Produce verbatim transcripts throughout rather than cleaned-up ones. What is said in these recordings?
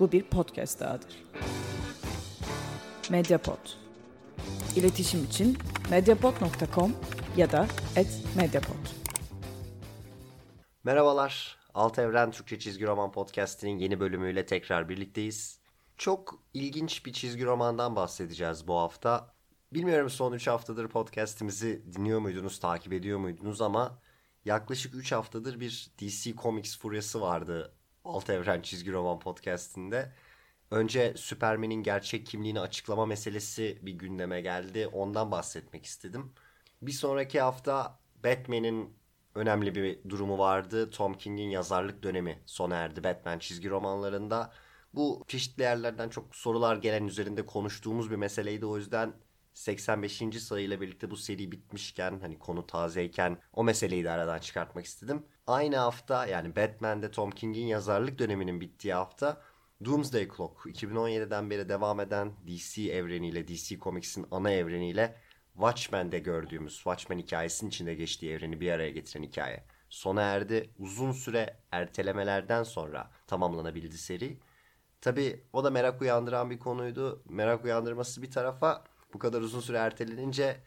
Bu bir podcast dahadır. Medyapod. İletişim için medyapod nokta com ya da et medyapod. Merhabalar. Alt Evren Türkçe Çizgi Roman Podcast'inin yeni bölümüyle tekrar birlikteyiz. Çok ilginç bir çizgi romandan bahsedeceğiz bu hafta. Bilmiyorum son üç haftadır podcast'imizi dinliyor muydunuz, takip ediyor muydunuz ama yaklaşık üç haftadır bir D C Comics furyası vardı Alt Evren Çizgi Roman Podcast'inde. Önce Superman'in gerçek kimliğini açıklama meselesi bir gündeme geldi. Ondan bahsetmek istedim. Bir sonraki hafta Batman'in önemli bir durumu vardı. Tom King'in yazarlık dönemi sona erdi Batman çizgi romanlarında. Bu çeşitli yerlerden çok sorular gelen üzerinde konuştuğumuz bir meseleydi. O yüzden seksen beşinci sayıyla birlikte bu seri bitmişken, hani konu tazeyken o meseleyi de aradan çıkartmak istedim. Aynı hafta, yani Batman'de Tom King'in yazarlık döneminin bittiği hafta Doomsday Clock, iki bin on yediden beri devam eden D C evreniyle, D C Comics'in ana evreniyle Watchmen'de gördüğümüz, Watchmen hikayesinin içinde geçtiği evreni bir araya getiren hikaye sona erdi. Uzun süre ertelemelerden sonra tamamlanabildi seri. Tabii o da merak uyandıran bir konuydu. Merak uyandırması bir tarafa, bu kadar uzun süre ertelenince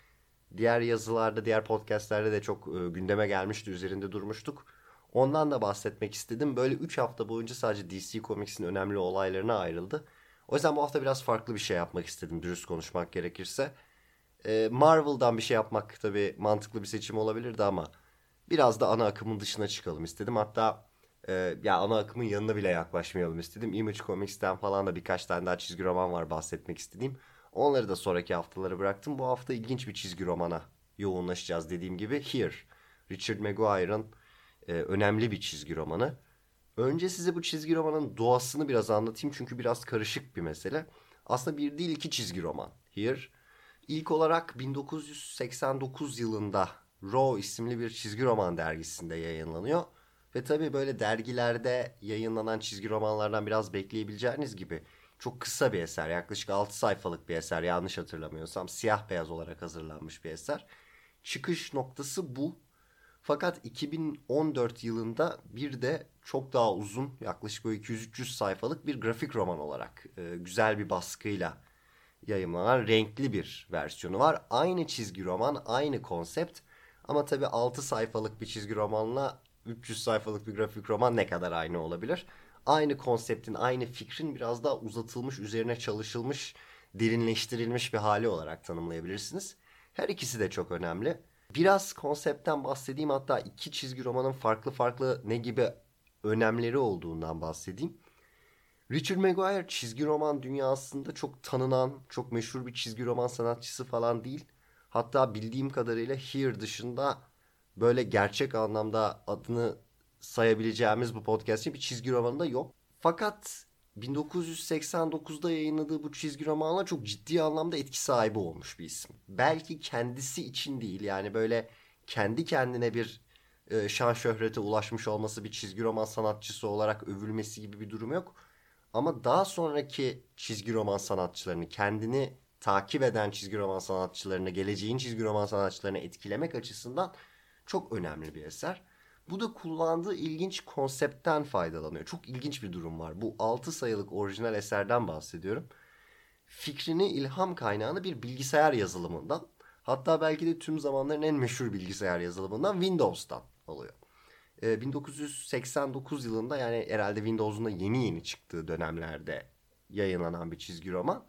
diğer yazılarda, diğer podcastlerde de çok gündeme gelmişti, üzerinde durmuştuk. Ondan da bahsetmek istedim. Böyle üç hafta boyunca sadece D C Comics'in önemli olaylarına ayrıldı. O yüzden bu hafta biraz farklı bir şey yapmak istedim, dürüst konuşmak gerekirse. Marvel'dan bir şey yapmak tabii mantıklı bir seçim olabilirdi ama biraz da ana akımın dışına çıkalım istedim. Hatta e, ya ana akımın yanına bile yaklaşmayalım istedim. Image Comics'ten falan da birkaç tane daha çizgi roman var bahsetmek istediğim. Onları da sonraki haftalara bıraktım. Bu hafta ilginç bir çizgi romana yoğunlaşacağız dediğim gibi. Here, Richard McGuire'ın e, önemli bir çizgi romanı. Önce size bu çizgi romanın doğasını biraz anlatayım çünkü biraz karışık bir mesele. Aslında bir değil iki çizgi roman. Here. İlk olarak bin dokuz yüz seksen dokuz yılında Row isimli bir çizgi roman dergisinde yayınlanıyor. Ve tabii böyle dergilerde yayınlanan çizgi romanlardan biraz bekleyebileceğiniz gibi çok kısa bir eser. Yaklaşık altı sayfalık bir eser, yanlış hatırlamıyorsam siyah beyaz olarak hazırlanmış bir eser. Çıkış noktası bu. Fakat iki bin on dört yılında bir de çok daha uzun, yaklaşık böyle iki yüz üç yüz sayfalık bir grafik roman olarak güzel bir baskıyla yayımlanan renkli bir versiyonu var. Aynı çizgi roman, aynı konsept ama tabii altı sayfalık bir çizgi romanla üç yüz sayfalık bir grafik roman ne kadar aynı olabilir? Aynı konseptin, aynı fikrin biraz daha uzatılmış, üzerine çalışılmış, derinleştirilmiş bir hali olarak tanımlayabilirsiniz. Her ikisi de çok önemli. Biraz konseptten bahsedeyim, hatta iki çizgi romanın farklı farklı ne gibi önemleri olduğundan bahsedeyim. Richard McGuire çizgi roman dünyasında çok tanınan, çok meşhur bir çizgi roman sanatçısı falan değil. Hatta bildiğim kadarıyla Here dışında böyle gerçek anlamda adını sayabileceğimiz bu podcast'in bir çizgi romanı da yok. Fakat bin dokuz yüz seksen dokuzda yayınladığı bu çizgi romanla çok ciddi anlamda etki sahibi olmuş bir isim. Belki kendisi için değil, yani böyle kendi kendine bir şan şöhrete ulaşmış olması, bir çizgi roman sanatçısı olarak övülmesi gibi bir durum yok. Ama daha sonraki çizgi roman sanatçılarını, kendini takip eden çizgi roman sanatçılarını, geleceğin çizgi roman sanatçılarını etkilemek açısından çok önemli bir eser. Bu da kullandığı ilginç konseptten faydalanıyor. Çok ilginç bir durum var. Bu altı sayılık orijinal eserden bahsediyorum. Fikrini, ilham kaynağını bir bilgisayar yazılımından, hatta belki de tüm zamanların en meşhur bilgisayar yazılımından Windows'tan alıyor. bin dokuz yüz seksen dokuz yılında, yani herhalde Windows'un da yeni yeni çıktığı dönemlerde yayınlanan bir çizgi roman.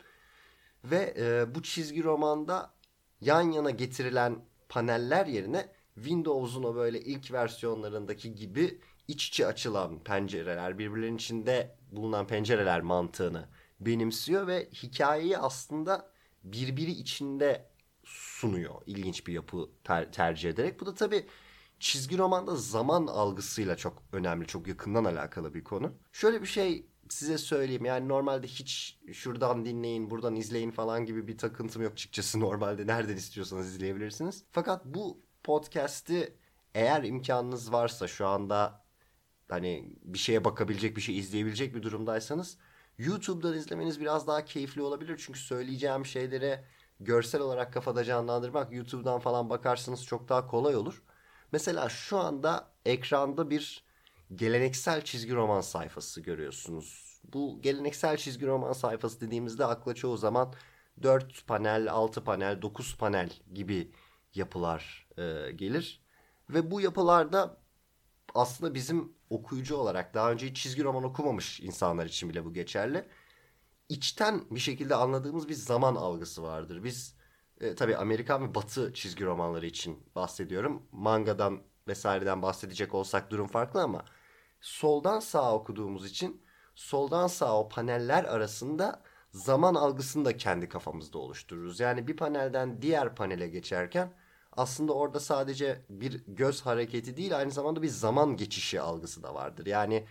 Ve e, bu çizgi romanda yan yana getirilen paneller yerine Windows'un o böyle ilk versiyonlarındaki gibi iç içe açılan pencereler, birbirlerinin içinde bulunan pencereler mantığını benimsiyor ve hikayeyi aslında birbiri içinde sunuyor. İlginç bir yapı ter- tercih ederek. Bu da tabii çizgi romanda zaman algısıyla çok önemli, çok yakından alakalı bir konu. Şöyle bir şey size söyleyeyim, yani normalde hiç şuradan dinleyin, buradan izleyin falan gibi bir takıntım yok açıkçası. Normalde nereden istiyorsanız izleyebilirsiniz. Fakat bu podcast'i eğer imkanınız varsa, şu anda hani bir şeye bakabilecek, bir şey izleyebilecek bir durumdaysanız YouTube'dan izlemeniz biraz daha keyifli olabilir. Çünkü söyleyeceğim şeyleri görsel olarak kafada canlandırmak, YouTube'dan falan bakarsanız çok daha kolay olur. Mesela şu anda ekranda bir geleneksel çizgi roman sayfası görüyorsunuz. Bu geleneksel çizgi roman sayfası dediğimizde akla çoğu zaman dört panel, altı panel, dokuz panel gibi yapılar e, gelir. Ve bu yapılarda aslında bizim okuyucu olarak daha önce hiç çizgi roman okumamış insanlar için bile bu geçerli. İçten bir şekilde anladığımız bir zaman algısı vardır. Biz e, tabii Amerikan ve Batı çizgi romanları için bahsediyorum. Mangadan vesaireden bahsedecek olsak durum farklı ama soldan sağa okuduğumuz için soldan sağa o paneller arasında zaman algısını da kendi kafamızda oluştururuz. Yani bir panelden diğer panele geçerken aslında orada sadece bir göz hareketi değil, aynı zamanda bir zaman geçişi algısı da vardır. Yani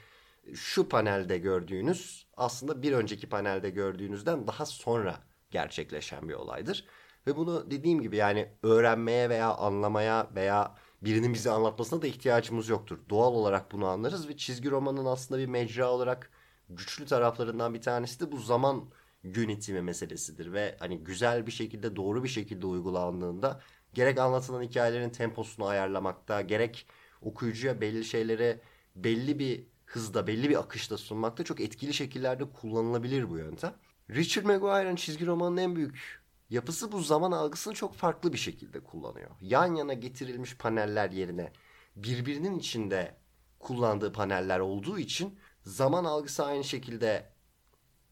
şu panelde gördüğünüz aslında bir önceki panelde gördüğünüzden daha sonra gerçekleşen bir olaydır. Ve bunu dediğim gibi yani öğrenmeye veya anlamaya veya birinin bize anlatmasına da ihtiyacımız yoktur. Doğal olarak bunu anlarız ve çizgi romanın aslında bir mecra olarak güçlü taraflarından bir tanesi de bu zaman yönetimi meselesidir. Ve hani güzel bir şekilde, doğru bir şekilde uygulandığında gerek anlatılan hikayelerin temposunu ayarlamakta, gerek okuyucuya belli şeyleri belli bir hızda, belli bir akışta sunmakta çok etkili şekillerde kullanılabilir bu yöntem. Richard McGuire'ın çizgi romanının en büyük yapısı bu zaman algısını çok farklı bir şekilde kullanıyor. Yan yana getirilmiş paneller yerine birbirinin içinde kullandığı paneller olduğu için zaman algısı aynı şekilde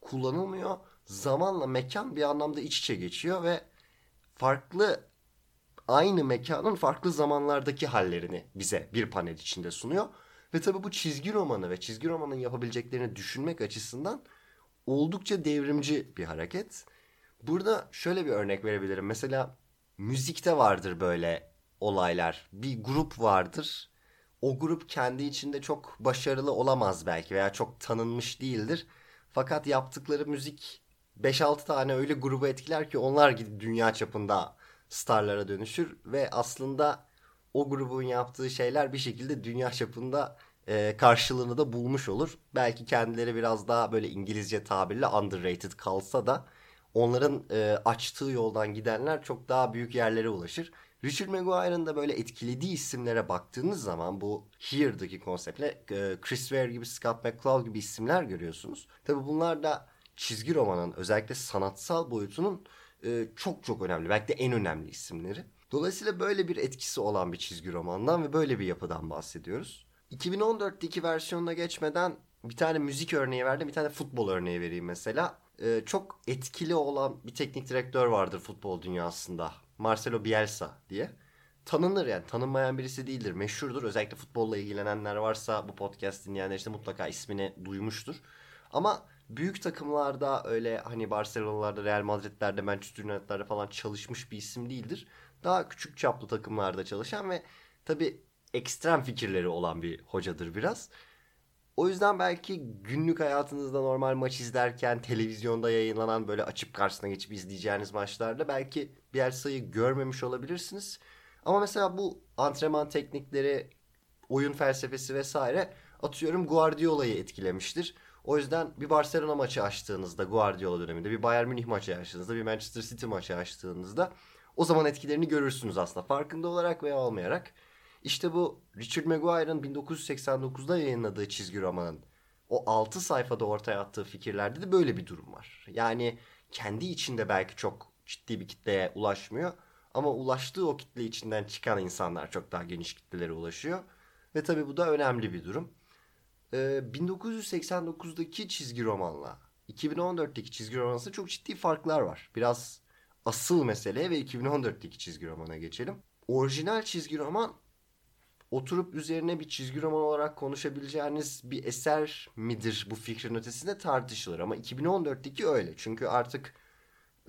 kullanılmıyor. Zamanla mekan bir anlamda iç içe geçiyor ve farklı, aynı mekanın farklı zamanlardaki hallerini bize bir panel içinde sunuyor. Ve tabii bu çizgi romanı ve çizgi romanın yapabileceklerini düşünmek açısından oldukça devrimci bir hareket. Burada şöyle bir örnek verebilirim. Mesela müzikte vardır böyle olaylar. Bir grup vardır. O grup kendi içinde çok başarılı olamaz belki veya çok tanınmış değildir. Fakat yaptıkları müzik beş altı tane öyle grubu etkiler ki onlar dünya çapında starlara dönüşür ve aslında o grubun yaptığı şeyler bir şekilde dünya çapında e, karşılığını da bulmuş olur. Belki kendileri biraz daha böyle İngilizce tabirle underrated kalsa da onların e, açtığı yoldan gidenler çok daha büyük yerlere ulaşır. Richard McGuire'ın da böyle etkilediği isimlere baktığınız zaman bu Here'daki konseptle e, Chris Ware gibi, Scott McCloud gibi isimler görüyorsunuz. Tabii bunlar da çizgi romanın özellikle sanatsal boyutunun e, çok çok önemli, belki de en önemli isimleri. Dolayısıyla böyle bir etkisi olan bir çizgi romandan ve böyle bir yapıdan bahsediyoruz. iki bin on dörtteki versiyonuna geçmeden bir tane müzik örneği verdim, bir tane futbol örneği vereyim mesela. Ee, çok etkili olan bir teknik direktör vardır futbol dünyasında. Marcelo Bielsa diye. Tanınır yani, tanınmayan birisi değildir, meşhurdur. Özellikle futbolla ilgilenenler varsa bu podcast dinleyenler işte mutlaka ismini duymuştur. Ama büyük takımlarda öyle hani Barcelona'larda, Real Madrid'lerde, Manchester United'lerde falan çalışmış bir isim değildir. Daha küçük çaplı takımlarda çalışan ve tabii ekstrem fikirleri olan bir hocadır biraz. O yüzden belki günlük hayatınızda normal maç izlerken televizyonda yayınlanan böyle açıp karşısına geçip izleyeceğiniz maçlarda belki Bielsa'yı görmemiş olabilirsiniz. Ama mesela bu antrenman teknikleri, oyun felsefesi vesaire atıyorum Guardiola'yı etkilemiştir. O yüzden bir Barcelona maçı açtığınızda Guardiola döneminde, bir Bayern Münih maçı açtığınızda, bir Manchester City maçı açtığınızda o zaman etkilerini görürsünüz aslında farkında olarak veya olmayarak. İşte bu Richard McGuire'ın bin dokuz yüz seksen dokuzda yayınladığı çizgi romanın o altı sayfada ortaya attığı fikirlerde de böyle bir durum var. Yani kendi içinde belki çok ciddi bir kitleye ulaşmıyor ama ulaştığı o kitle içinden çıkan insanlar çok daha geniş kitlelere ulaşıyor. Ve tabii bu da önemli bir durum. Ee, bin dokuz yüz seksen dokuzdaki çizgi romanla iki bin on dörtteki çizgi romanla çok ciddi farklar var. Biraz asıl meseleye ve iki bin on dörtteki çizgi romana geçelim. Orijinal çizgi roman oturup üzerine bir çizgi roman olarak konuşabileceğiniz bir eser midir bu fikrin ötesinde tartışılır. Ama iki bin on dörtteki öyle. Çünkü artık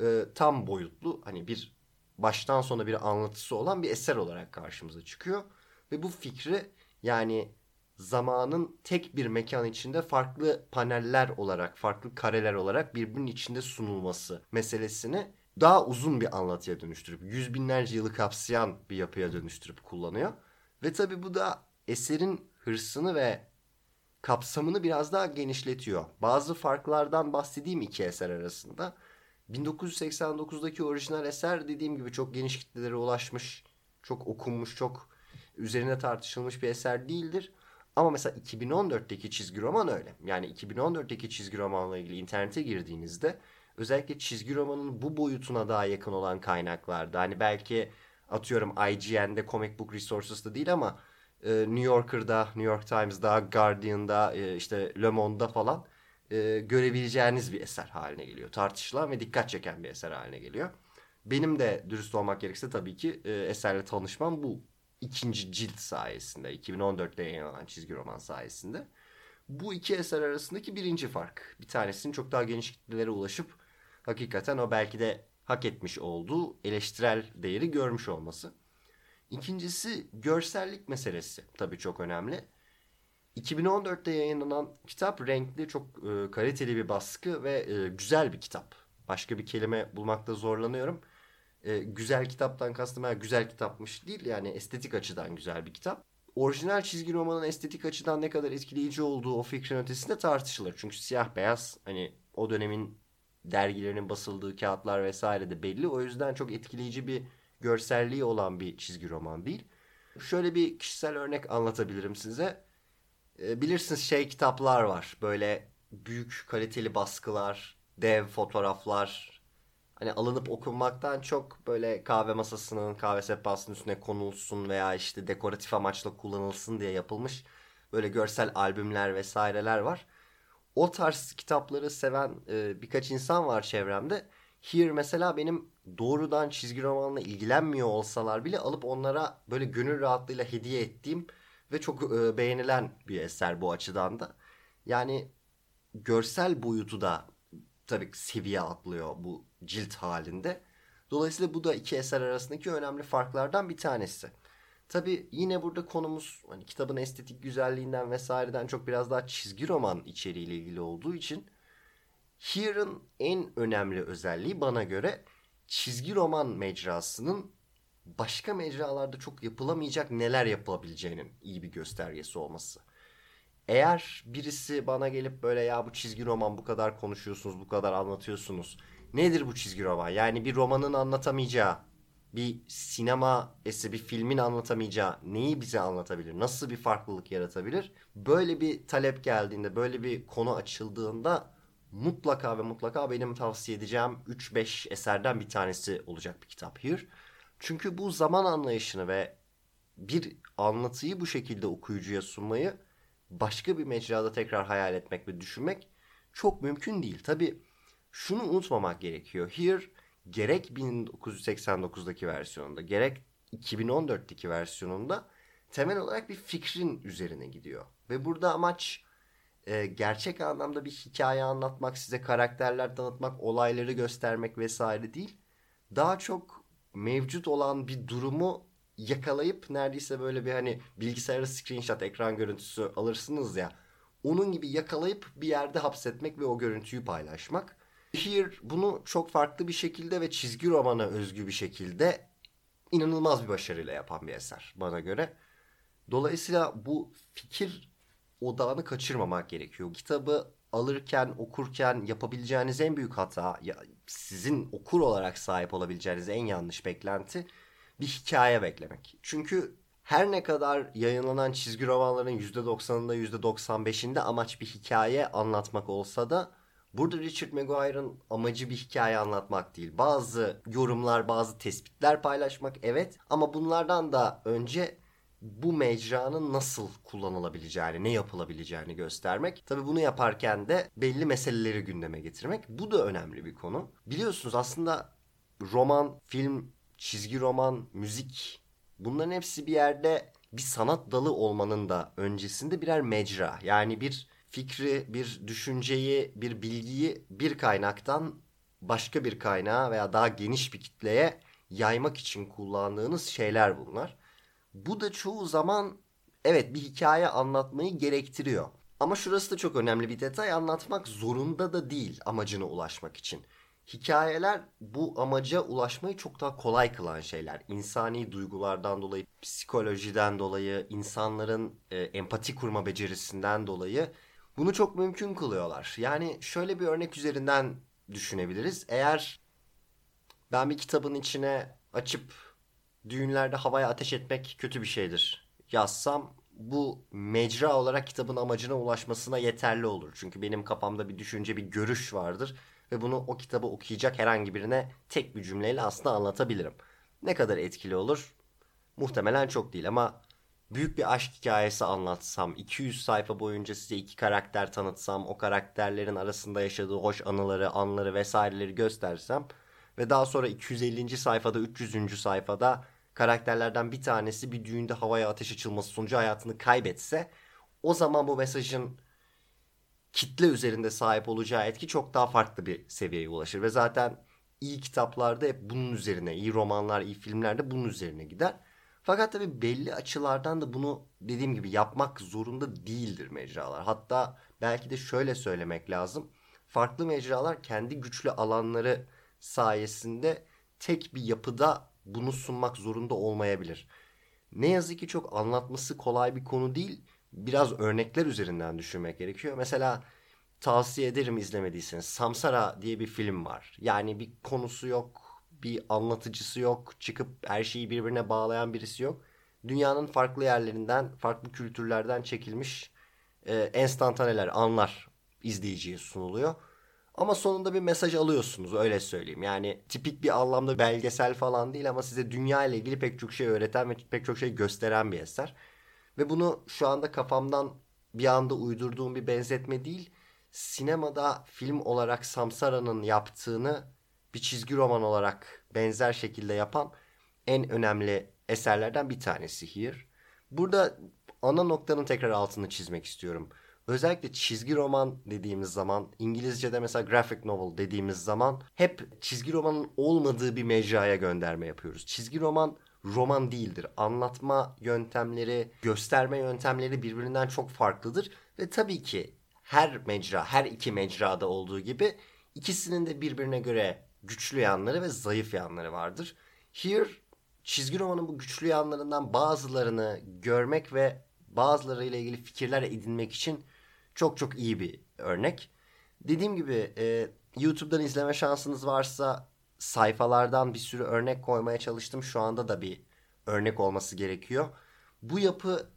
e, tam boyutlu hani bir baştan sona bir anlatısı olan bir eser olarak karşımıza çıkıyor. Ve bu fikri yani zamanın tek bir mekan içinde farklı paneller olarak, farklı kareler olarak birbirinin içinde sunulması meselesini daha uzun bir anlatıya dönüştürüp yüz binlerce yılı kapsayan bir yapıya dönüştürüp kullanıyor. Ve tabii bu da eserin hırsını ve kapsamını biraz daha genişletiyor. Bazı farklardan bahsedeyim iki eser arasında. bin dokuz yüz seksen dokuzdaki orijinal eser dediğim gibi çok geniş kitlelere ulaşmış, çok okunmuş, çok üzerine tartışılmış bir eser değildir. Ama mesela iki bin on dörtteki çizgi roman öyle. Yani iki bin on dörtteki çizgi romanla ilgili internete girdiğinizde özellikle çizgi romanın bu boyutuna daha yakın olan kaynaklarda, hani belki atıyorum I G N'de, Comic Book Resources'da değil ama New Yorker'da, New York Times'da, Guardian'da, işte Le Monde'da falan görebileceğiniz bir eser haline geliyor. Tartışılan ve dikkat çeken bir eser haline geliyor. Benim de dürüst olmak gerekirse tabii ki eserle tanışmam bu ikinci cilt sayesinde, iki bin on dörtte yayınlanan çizgi roman sayesinde. Bu iki eser arasındaki birinci fark. Bir tanesinin çok daha geniş kitlelere ulaşıp hakikaten o belki de hak etmiş olduğu eleştirel değeri görmüş olması. İkincisi görsellik meselesi tabii çok önemli. iki bin on dörtte yayınlanan kitap renkli, çok e, kaliteli bir baskı ve e, güzel bir kitap. Başka bir kelime bulmakta zorlanıyorum. E, güzel kitaptan kastım her güzel kitapmış değil, yani estetik açıdan güzel bir kitap. Orijinal çizgi romanın estetik açıdan ne kadar etkileyici olduğu o fikrin ötesinde tartışılır. Çünkü siyah beyaz, hani o dönemin dergilerinin basıldığı kağıtlar vesaire de belli. O yüzden çok etkileyici bir görselliği olan bir çizgi roman değil. Şöyle bir kişisel örnek anlatabilirim size. Bilirsiniz şey kitaplar var. Böyle büyük kaliteli baskılar, dev fotoğraflar. Hani alınıp okunmaktan çok böyle kahve masasının, kahve sehpasının üstüne konulsun veya işte dekoratif amaçla kullanılsın diye yapılmış böyle görsel albümler vesaireler var. O tarz kitapları seven birkaç insan var çevremde. Here mesela benim doğrudan çizgi romanla ilgilenmiyor olsalar bile alıp onlara böyle gönül rahatlığıyla hediye ettiğim ve çok beğenilen bir eser bu açıdan da. Yani görsel boyutu da tabii seviye atlıyor bu cilt halinde. Dolayısıyla bu da iki eser arasındaki önemli farklardan bir tanesi. Tabii yine burada konumuz hani kitabın estetik güzelliğinden vesaireden çok biraz daha çizgi roman içeriğiyle ilgili olduğu için Here'ın en önemli özelliği bana göre çizgi roman mecrasının başka mecralarda çok yapılamayacak neler yapılabileceğinin iyi bir göstergesi olması. Eğer birisi bana gelip böyle ya bu çizgi roman bu kadar konuşuyorsunuz, bu kadar anlatıyorsunuz. Nedir bu çizgi roman? Yani bir romanın anlatamayacağı, bir sinema eseri, bir filmin anlatamayacağı neyi bize anlatabilir? Nasıl bir farklılık yaratabilir? Böyle bir talep geldiğinde, böyle bir konu açıldığında mutlaka ve mutlaka benim tavsiye edeceğim üç beş eserden bir tanesi olacak bir kitap Here. Çünkü bu zaman anlayışını ve bir anlatıyı bu şekilde okuyucuya sunmayı başka bir mecrada tekrar hayal etmek ve düşünmek çok mümkün değil. Tabii şunu unutmamak gerekiyor. Here gerek bin dokuz yüz seksen dokuzdaki versiyonunda gerek iki bin on dörtteki versiyonunda temel olarak bir fikrin üzerine gidiyor. Ve burada amaç e, gerçek anlamda bir hikaye anlatmak, size karakterler tanıtmak, olayları göstermek vesaire değil. Daha çok mevcut olan bir durumu yakalayıp neredeyse böyle bir hani bilgisayara screenshot, ekran görüntüsü alırsınız ya, onun gibi yakalayıp bir yerde hapsetmek ve o görüntüyü paylaşmak. Here bunu çok farklı bir şekilde ve çizgi romana özgü bir şekilde inanılmaz bir başarıyla yapan bir eser bana göre. Dolayısıyla bu fikir odağını kaçırmamak gerekiyor. Kitabı alırken, okurken yapabileceğiniz en büyük hata, sizin okur olarak sahip olabileceğiniz en yanlış beklenti bir hikaye beklemek. Çünkü her ne kadar yayınlanan çizgi romanların yüzde doksanında, yüzde doksan beşinde amaç bir hikaye anlatmak olsa da burada Richard McGuire'ın amacı bir hikaye anlatmak değil. Bazı yorumlar, bazı tespitler paylaşmak, evet, ama bunlardan da önce bu mecranın nasıl kullanılabileceğini, ne yapılabileceğini göstermek. Tabii bunu yaparken de belli meseleleri gündeme getirmek. Bu da önemli bir konu. Biliyorsunuz aslında roman, film, çizgi roman, müzik, bunların hepsi bir yerde bir sanat dalı olmanın da öncesinde birer mecra. Yani bir fikri, bir düşünceyi, bir bilgiyi bir kaynaktan başka bir kaynağa veya daha geniş bir kitleye yaymak için kullandığınız şeyler bunlar. Bu da çoğu zaman evet bir hikaye anlatmayı gerektiriyor. Ama şurası da çok önemli bir detay. Anlatmak zorunda da değil amacına ulaşmak için. Hikayeler bu amaca ulaşmayı çok daha kolay kılan şeyler. İnsani duygulardan dolayı, psikolojiden dolayı, insanların e, empati kurma becerisinden dolayı bunu çok mümkün kılıyorlar. Yani şöyle bir örnek üzerinden düşünebiliriz. Eğer ben bir kitabın içine açıp düğünlerde havaya ateş etmek kötü bir şeydir yazsam bu mecra olarak kitabın amacına ulaşmasına yeterli olur. Çünkü benim kafamda bir düşünce, bir görüş vardır ve bunu o kitabı okuyacak herhangi birine tek bir cümleyle aslında anlatabilirim. Ne kadar etkili olur? Muhtemelen çok değil ama büyük bir aşk hikayesi anlatsam, iki yüz sayfa boyunca size iki karakter tanıtsam, o karakterlerin arasında yaşadığı hoş anıları, anları vesaireleri göstersem ve daha sonra iki yüz ellinci sayfada, üç yüzüncü sayfada karakterlerden bir tanesi bir düğünde havaya ateş açılması sonucu hayatını kaybetse, o zaman bu mesajın kitle üzerinde sahip olacağı etki çok daha farklı bir seviyeye ulaşır. Ve zaten iyi kitaplarda hep bunun üzerine, iyi romanlar, iyi filmler de bunun üzerine gider. Fakat tabii belli açılardan da bunu dediğim gibi yapmak zorunda değildir mecralar. Hatta belki de şöyle söylemek lazım. Farklı mecralar kendi güçlü alanları sayesinde tek bir yapıda bunu sunmak zorunda olmayabilir. Ne yazık ki çok anlatması kolay bir konu değil. Biraz örnekler üzerinden düşünmek gerekiyor. Mesela tavsiye ederim izlemediyseniz. Samsara diye bir film var. Yani bir konusu yok, bir anlatıcısı yok, çıkıp her şeyi birbirine bağlayan birisi yok. Dünyanın farklı yerlerinden, farklı kültürlerden çekilmiş e, enstantaneler, anlar izleyiciye sunuluyor. Ama sonunda bir mesaj alıyorsunuz, öyle söyleyeyim. Yani tipik bir anlamda belgesel falan değil ama size dünya ile ilgili pek çok şey öğreten ve pek çok şey gösteren bir eser. Ve bunu şu anda kafamdan bir anda uydurduğum bir benzetme değil, sinemada film olarak Samsara'nın yaptığını bir çizgi roman olarak benzer şekilde yapan en önemli eserlerden bir tanesi Here. Burada ana noktanın tekrar altını çizmek istiyorum. Özellikle çizgi roman dediğimiz zaman, İngilizce'de mesela graphic novel dediğimiz zaman hep çizgi romanın olmadığı bir mecraya gönderme yapıyoruz. Çizgi roman roman değildir. Anlatma yöntemleri, gösterme yöntemleri birbirinden çok farklıdır. Ve tabii ki her mecra, her iki mecrada olduğu gibi ikisinin de birbirine göre güçlü yanları ve zayıf yanları vardır. Here, çizgi romanın bu güçlü yanlarından bazılarını görmek ve bazılarıyla ilgili fikirler edinmek için çok çok iyi bir örnek. Dediğim gibi e, YouTube'dan izleme şansınız varsa sayfalardan bir sürü örnek koymaya çalıştım. Şu anda da bir örnek olması gerekiyor. Bu yapı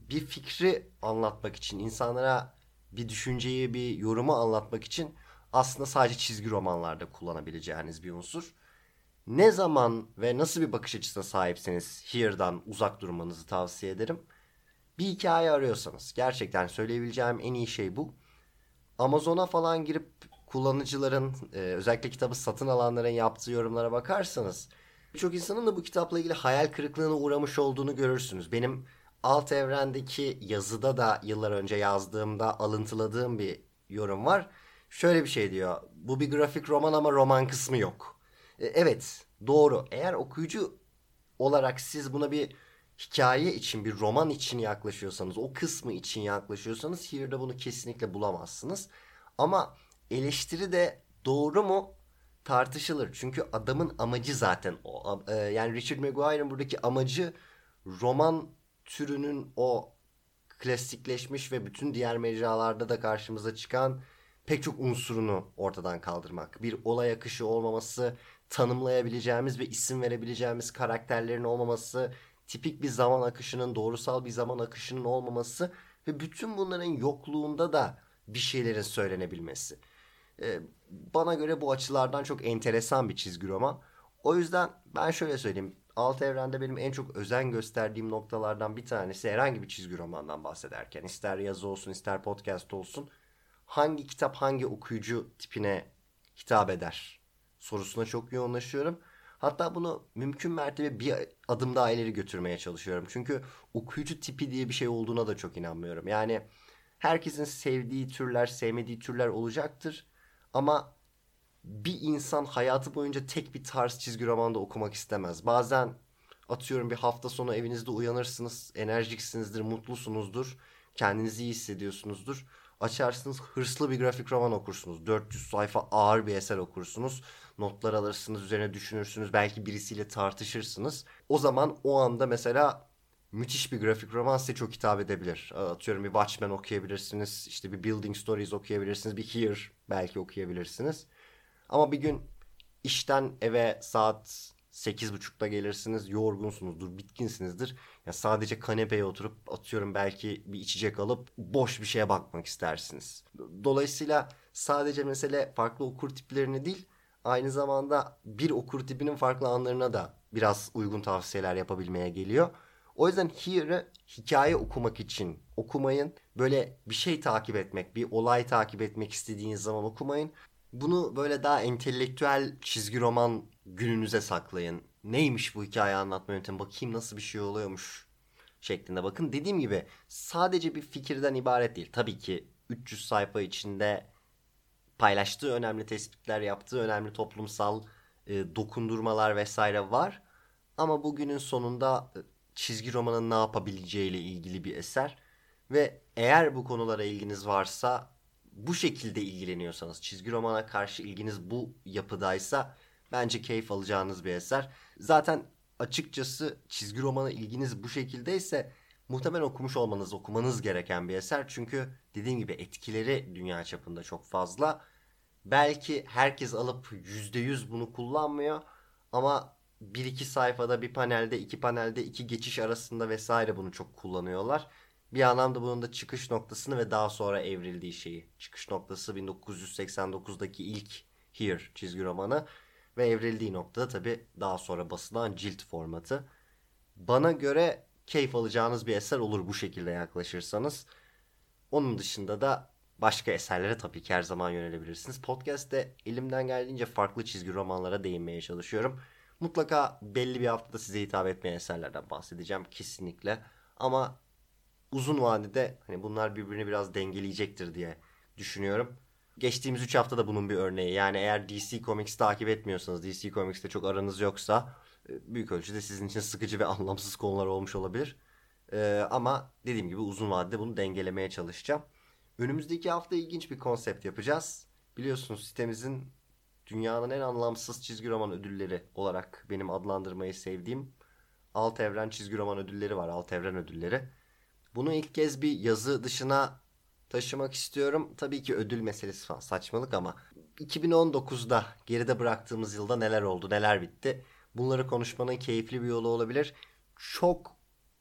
bir fikri anlatmak için, insanlara bir düşünceyi, bir yorumu anlatmak için aslında sadece çizgi romanlarda kullanabileceğiniz bir unsur. Ne zaman ve nasıl bir bakış açısına sahipseniz Here'dan uzak durmanızı tavsiye ederim. Bir hikaye arıyorsanız, gerçekten söyleyebileceğim en iyi şey bu. Amazon'a falan girip kullanıcıların, özellikle kitabı satın alanların yaptığı yorumlara bakarsanız birçok insanın da bu kitapla ilgili hayal kırıklığına uğramış olduğunu görürsünüz. Benim Alt Evren'deki yazıda da yıllar önce yazdığımda alıntıladığım bir yorum var. Şöyle bir şey diyor, bu bir grafik roman ama roman kısmı yok. Evet, doğru. Eğer okuyucu olarak siz buna bir hikaye için, bir roman için yaklaşıyorsanız, o kısmı için yaklaşıyorsanız Here'da bunu kesinlikle bulamazsınız. Ama eleştiri de doğru mu tartışılır. Çünkü adamın amacı zaten o. Yani Richard McGuire'ın buradaki amacı roman türünün o klasikleşmiş ve bütün diğer mecralarda da karşımıza çıkan pek çok unsurunu ortadan kaldırmak. Bir olay akışı olmaması, tanımlayabileceğimiz ve isim verebileceğimiz karakterlerin olmaması, tipik bir zaman akışının, doğrusal bir zaman akışının olmaması ve bütün bunların yokluğunda da bir şeylerin söylenebilmesi. Ee, bana göre bu açılardan çok enteresan bir çizgi roman. O yüzden ben şöyle söyleyeyim. Alt Evren'de benim en çok özen gösterdiğim noktalardan bir tanesi, herhangi bir çizgi romandan bahsederken, ister yazı olsun ister podcast olsun, hangi kitap hangi okuyucu tipine hitap eder sorusuna çok yoğunlaşıyorum. Hatta bunu mümkün mertebe bir adım daha ileri götürmeye çalışıyorum. Çünkü okuyucu tipi diye bir şey olduğuna da çok inanmıyorum. Yani herkesin sevdiği türler, sevmediği türler olacaktır. Ama bir insan hayatı boyunca tek bir tarz çizgi romanda okumak istemez. Bazen atıyorum bir hafta sonu evinizde uyanırsınız, enerjiksinizdir, mutlusunuzdur, kendinizi iyi hissediyorsunuzdur. Açarsınız, hırslı bir grafik roman okursunuz. dört yüz sayfa ağır bir eser okursunuz. Notlar alırsınız, üzerine düşünürsünüz. Belki birisiyle tartışırsınız. O zaman o anda mesela müthiş bir grafik roman size çok hitap edebilir. Atıyorum bir Watchmen okuyabilirsiniz. İşte bir Building Stories okuyabilirsiniz. Bir Here belki okuyabilirsiniz. Ama bir gün işten eve saat sekiz buçukta gelirsiniz, yorgunsunuzdur, bitkinsinizdir. Ya sadece kanepeye oturup atıyorum belki bir içecek alıp boş bir şeye bakmak istersiniz. Dolayısıyla sadece mesele farklı okur tiplerini değil, aynı zamanda bir okur tipinin farklı anlarına da biraz uygun tavsiyeler yapabilmeye geliyor. O yüzden Here'ı hikaye okumak için okumayın. Böyle bir şey takip etmek, bir olay takip etmek istediğiniz zaman okumayın. Bunu böyle daha entelektüel çizgi roman gününüze saklayın. Neymiş bu hikaye anlatma yöntemi, bakayım nasıl bir şey oluyormuş şeklinde bakın. Dediğim gibi sadece bir fikirden ibaret değil. Tabii ki üç yüz sayfa içinde paylaştığı önemli tespitler, yaptığı önemli toplumsal e, dokundurmalar vesaire var. Ama bugünün sonunda çizgi romanın ne yapabileceğiyle ilgili bir eser. Ve eğer bu konulara ilginiz varsa, bu şekilde ilgileniyorsanız, çizgi romana karşı ilginiz bu yapıdaysa bence keyif alacağınız bir eser. Zaten açıkçası çizgi romana ilginiz bu şekildeyse muhtemelen okumuş olmanız, okumanız gereken bir eser. Çünkü dediğim gibi etkileri dünya çapında çok fazla. Belki herkes alıp yüzde yüz bunu kullanmıyor ama bir iki sayfada, bir panelde, iki panelde, iki geçiş arasında vesaire bunu çok kullanıyorlar. Bir anlamda bunun da çıkış noktasını ve daha sonra evrildiği şeyi. Çıkış noktası bin dokuz yüz seksen dokuzdaki ilk Here çizgi romanı ve evrildiği noktada tabii daha sonra basılan cilt formatı. Bana göre keyif alacağınız bir eser olur bu şekilde yaklaşırsanız. Onun dışında da başka eserlere tabii ki her zaman yönelebilirsiniz. Podcast'te elimden geldiğince farklı çizgi romanlara değinmeye çalışıyorum. Mutlaka belli bir haftada size hitap etmeyen eserlerden bahsedeceğim kesinlikle. Ama uzun vadede hani bunlar birbirini biraz dengeleyecektir diye düşünüyorum. Geçtiğimiz üç haftada bunun bir örneği. Yani eğer D C Comics takip etmiyorsanız, D C Comics'te çok aranız yoksa büyük ölçüde sizin için sıkıcı ve anlamsız konular olmuş olabilir. Ee, ama dediğim gibi uzun vadede bunu dengelemeye çalışacağım. Önümüzdeki hafta ilginç bir konsept yapacağız. Biliyorsunuz sitemizin dünyanın en anlamsız çizgi roman ödülleri olarak benim adlandırmayı sevdiğim Alt Evren çizgi roman ödülleri var. Alt Evren ödülleri. Bunu ilk kez bir yazı dışına taşımak istiyorum. Tabii ki ödül meselesi falan saçmalık ama iki bin on dokuzda geride bıraktığımız yılda neler oldu, neler bitti. Bunları konuşmanın keyifli bir yolu olabilir. Çok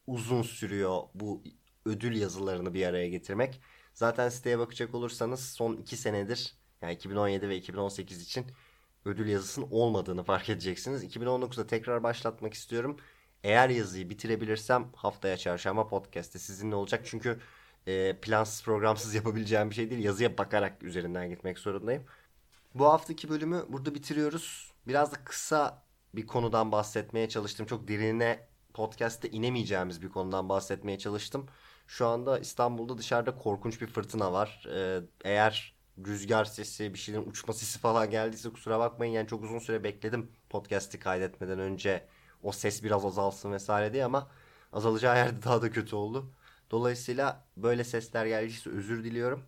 uzun sürüyor bu ödül yazılarını bir araya getirmek. Zaten siteye bakacak olursanız son iki senedir, yani iki bin on yedi ve iki bin on sekiz için ödül yazısının olmadığını fark edeceksiniz. iki bin on dokuzda tekrar başlatmak istiyorum. Eğer yazıyı bitirebilirsem haftaya çarşamba podcast'te sizinle olacak. Çünkü e, plansız programsız yapabileceğim bir şey değil. Yazıya bakarak üzerinden gitmek zorundayım. Bu haftaki bölümü burada bitiriyoruz. Biraz da kısa bir konudan bahsetmeye çalıştım. Çok derine podcast'te inemeyeceğimiz bir konudan bahsetmeye çalıştım. Şu anda İstanbul'da dışarıda korkunç bir fırtına var. Ee, eğer rüzgar sesi, bir şeylerin uçma sesi falan geldiyse kusura bakmayın. Yani çok uzun süre bekledim podcast'i kaydetmeden önce. O ses biraz azalsın vesaire diye ama azalacağı yerde daha da kötü oldu. Dolayısıyla böyle sesler geldiyse özür diliyorum.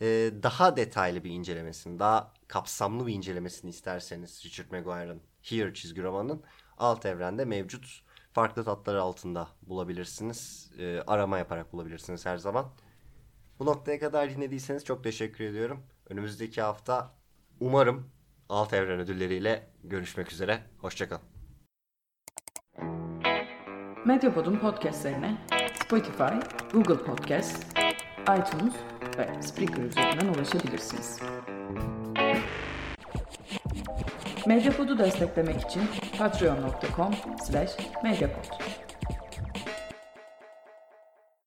Ee, daha detaylı bir incelemesini, daha kapsamlı bir incelemesini isterseniz Richard McGuire'ın Here çizgi romanının Alt Evren'de mevcut, farklı tatları altında bulabilirsiniz. Ee, arama yaparak bulabilirsiniz her zaman. Bu noktaya kadar dinlediyseniz çok teşekkür ediyorum. Önümüzdeki hafta umarım Alt Evren ödülleriyle görüşmek üzere. Hoşçakalın. Medyapod'un podcastlerine Spotify, Google Podcast, iTunes ve Spreaker üzerinden ulaşabilirsiniz. Medyapod'u desteklemek için patreon nokta com slash medyapod